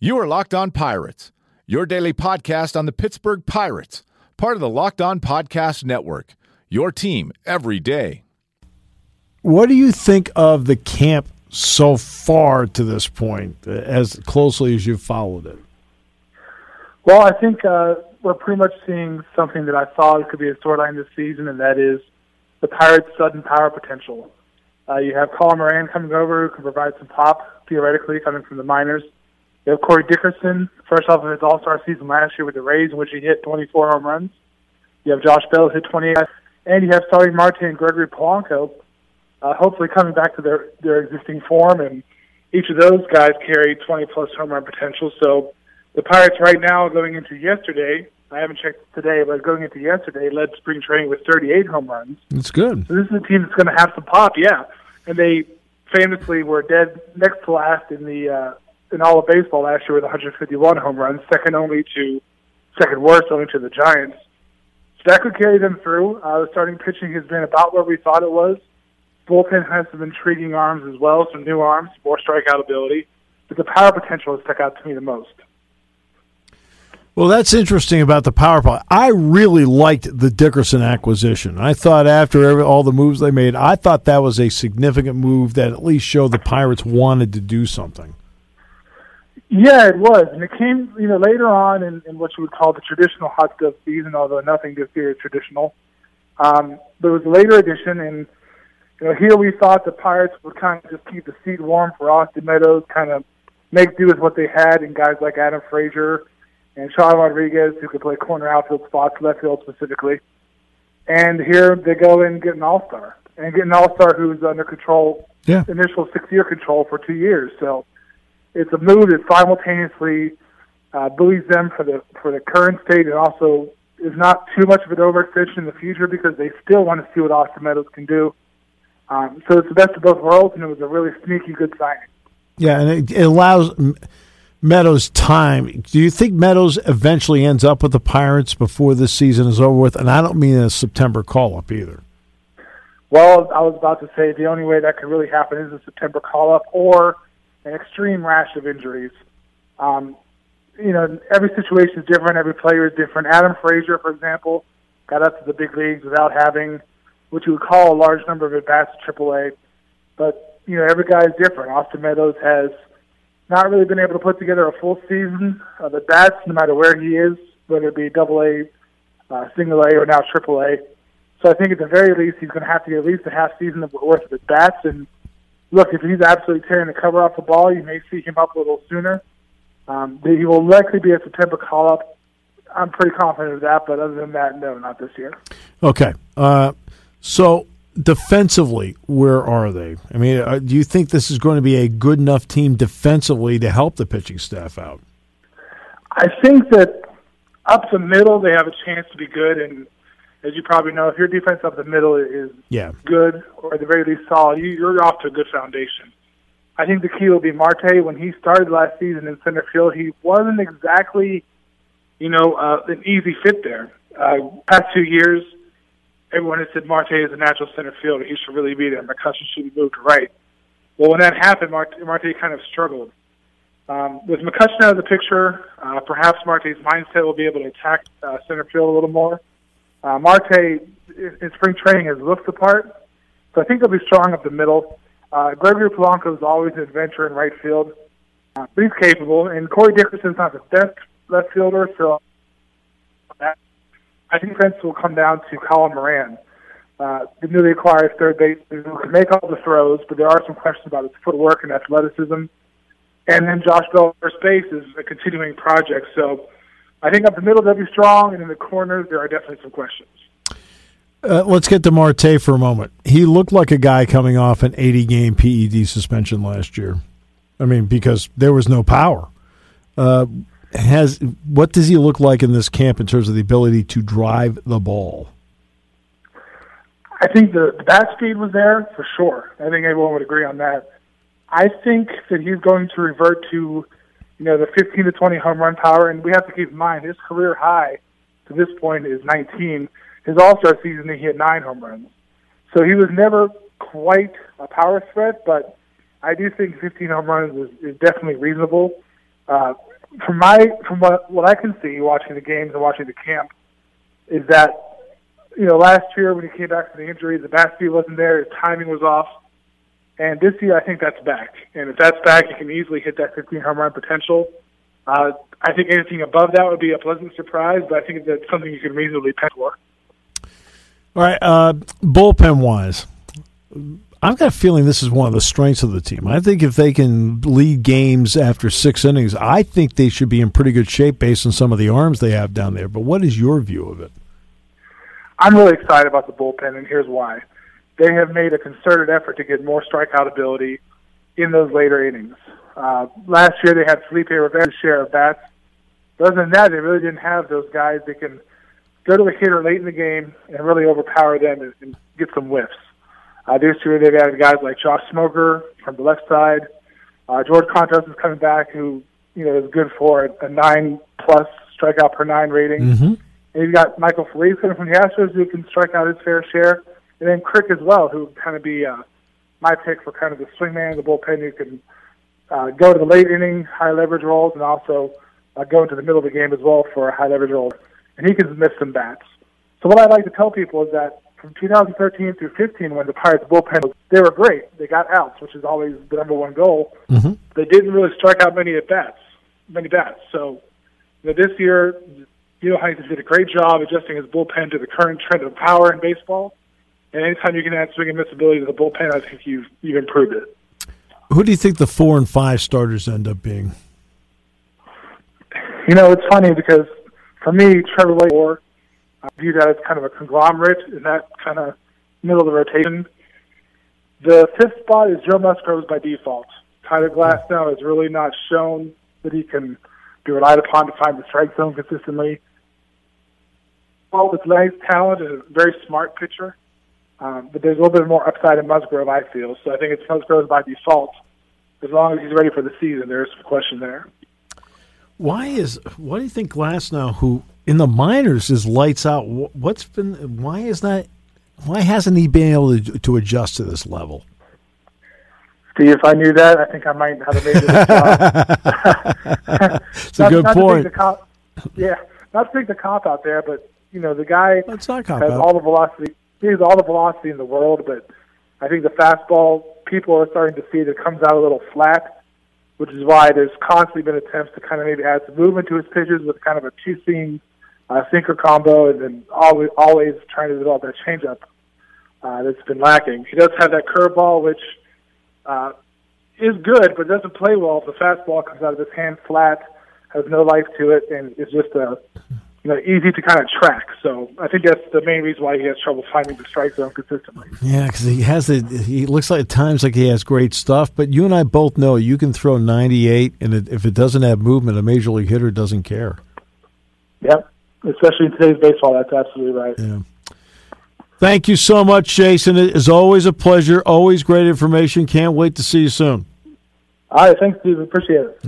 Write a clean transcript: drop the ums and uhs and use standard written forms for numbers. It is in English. You are Locked On Pirates, your daily podcast on the Pittsburgh Pirates, part of the Locked On Podcast Network, your team every day. What do you think of the camp so far to this point, as closely as you've followed it? Well, I think we're pretty much seeing something that I thought could be a storyline this season, and that is the Pirates' sudden power potential. You have Colin Moran coming over who can provide some pop, theoretically, coming from the minors. You have Corey Dickerson, first off of his All-Star season last year with the Rays, in which he hit 24 home runs. You have Josh Bell, hit 28. And you have Sarri Marte and Gregory Polanco, hopefully coming back to their existing form. And each of those guys carry 20-plus home run potential. So the Pirates right now going into yesterday, I haven't checked today, but going into yesterday, led spring training with 38 home runs. That's good. So this is a team that's going to have some pop, yeah. And they famously were dead next to last in the in all of baseball last year with 151 home runs, second worst only to the Giants. So that could carry them through. The starting pitching has been about where we thought it was. Bullpen has some intriguing arms as well, some new arms, more strikeout ability. But the power potential has stuck out to me the most. Well, that's interesting about the power play. I really liked the Dickerson acquisition. I thought after all the moves they made, I thought that was a significant move that at least showed the Pirates wanted to do something. Yeah, it was. And it came later on in what you would call the traditional hot stuff season, although nothing this year is traditional. But it was a later addition, and here we thought the Pirates would kind of just keep the seat warm for Austin Meadows, kind of make do with what they had, and guys like Adam Frazier and Sean Rodriguez, who could play corner outfield spots, left field specifically. And here they go and get an all-star. And get an all-star who's under control, Initial six-year control for 2 years. So it's a move that simultaneously buoys them for the current state, and also is not too much of an overextension in the future because they still want to see what Austin Meadows can do. So it's the best of both worlds, and it was a really sneaky good signing. Yeah, and it allows Meadows time. Do you think Meadows eventually ends up with the Pirates before this season is over with? And I don't mean a September call-up either. Well, I was about to say the only way that could really happen is a September call-up or an extreme rash of injuries. Every situation is different. Every player is different. Adam Frazier, for example, got up to the big leagues without having what you would call a large number of at-bats at AAA. But, every guy is different. Austin Meadows has not really been able to put together a full season of the bats, no matter where he is, whether it be AA, single A, or now AAA. So I think at the very least, he's going to have to get at least a half season worth of the bats. And look, if he's absolutely tearing the cover off the ball, you may see him up a little sooner. He will likely be a September call-up. I'm pretty confident of that, but other than that, no, not this year. Okay. So defensively, where are they? I mean, do you think this is going to be a good enough team defensively to help the pitching staff out? I think that up the middle, they have a chance to be good. And as you probably know, if your defense up the middle is good or at the very least solid, you're off to a good foundation. I think the key will be Marte. When he started last season in center field, he wasn't exactly, an easy fit there. Past 2 years, everyone has said Marte is a natural center fielder. He should really be there. McCutcheon should be moved to right. Well, when that happened, Marte kind of struggled. With McCutcheon out of the picture, perhaps Marte's mindset will be able to attack center field a little more. Marte, in spring training, has looked the part, so I think he'll be strong up the middle. Gregory Polanco is always an adventure in right field, but he's capable. And Corey Dickerson's not the best left fielder, so I think defense will come down to Colin Moran, the newly acquired third baseman who can make all the throws, but there are some questions about his footwork and athleticism. And then Josh Bell, first base, is a continuing project. So I think up the middle they'll be strong, and in the corners there are definitely some questions. Let's get to Marte for a moment. He looked like a guy coming off an 80-game PED suspension last year. I mean, because there was no power. What does he look like in this camp in terms of the ability to drive the ball? I think the bat speed was there for sure. I think everyone would agree on that. I think that he's going to revert to, the 15 to 20 home run power, and we have to keep in mind his career high to this point is 19. His All-Star season, he hit 9 home runs. So he was never quite a power threat, but I do think 15 home runs is definitely reasonable. From what I can see watching the games and watching the camp is that, you know, last year when he came back from the injury, the bat speed wasn't there, his timing was off. And this year I think that's back. And if that's back, he can easily hit that 15 home run potential. I think anything above that would be a pleasant surprise, but I think that's something you can reasonably pay for. All right, bullpen-wise, I've got a feeling this is one of the strengths of the team. I think if they can lead games after six innings, I think they should be in pretty good shape based on some of the arms they have down there. But what is your view of it? I'm really excited about the bullpen, and here's why. They have made a concerted effort to get more strikeout ability in those later innings. Last year they had Felipe Rivera's share of bats. But other than that, they really didn't have those guys that can go to the hitter late in the game and really overpower them and get some whiffs. This year they've added guys like Josh Smoker from the left side. George Contreras is coming back, who, you know, is good for a 9+ strikeout per 9 rating. Mm-hmm. And you've got Michael Feliz coming from the Astros, who can strike out his fair share. And then Crick as well, who would kind of be my pick for kind of the swingman in the bullpen, who can go to the late inning, high leverage roles, and also go into the middle of the game as well for a high leverage role. And he can miss some bats. So what I like to tell people is that from 2013 through 15, when the Pirates bullpen, they were great. They got outs, which is always the number one goal. Mm-hmm. They didn't really strike out many bats. So this year, Neil Huntington did a great job adjusting his bullpen to the current trend of power in baseball. And anytime you can add swing and miss ability to the bullpen, I think you've improved it. Who do you think the 4 and 5 starters end up being? You know, it's funny because for me, Trevor Lake, I view that as kind of a conglomerate in that kind of middle of the rotation. The 5th spot is Joe Musgrove by default. Tyler Glasnow has really not shown that he can be relied upon to find the strike zone consistently. Well, with nice talent and a very smart pitcher. But there's a little bit more upside in Musgrove, I feel. So I think it's Musgrove by default. As long as he's ready for the season, there's some question there. Why do you think Glasnow, who in the minors is lights out, why hasn't he been able to adjust to this level? See, if I knew that, I think I might have a major job. It's a good point. Not to take the cop out there, but you know the guy all the velocity. He has all the velocity in the world, but I think the fastball, people are starting to see that it comes out a little flat, which is why there's constantly been attempts to kind of maybe add some movement to his pitches with kind of a two-seam sinker combo, and then always trying to develop that changeup that's been lacking. He does have that curveball, which is good, but doesn't play well if the fastball comes out of his hand flat, has no life to it, and it's just a... easy to kind of track. So I think that's the main reason why he has trouble finding the strike zone consistently. Yeah, because he looks like at times like he has great stuff, but you and I both know you can throw 98, and if it doesn't have movement, a major league hitter doesn't care. Yep, especially in today's baseball, that's absolutely right. Yeah. Thank you so much, Jason. It is always a pleasure, always great information. Can't wait to see you soon. All right, thanks, Steve. Appreciate it.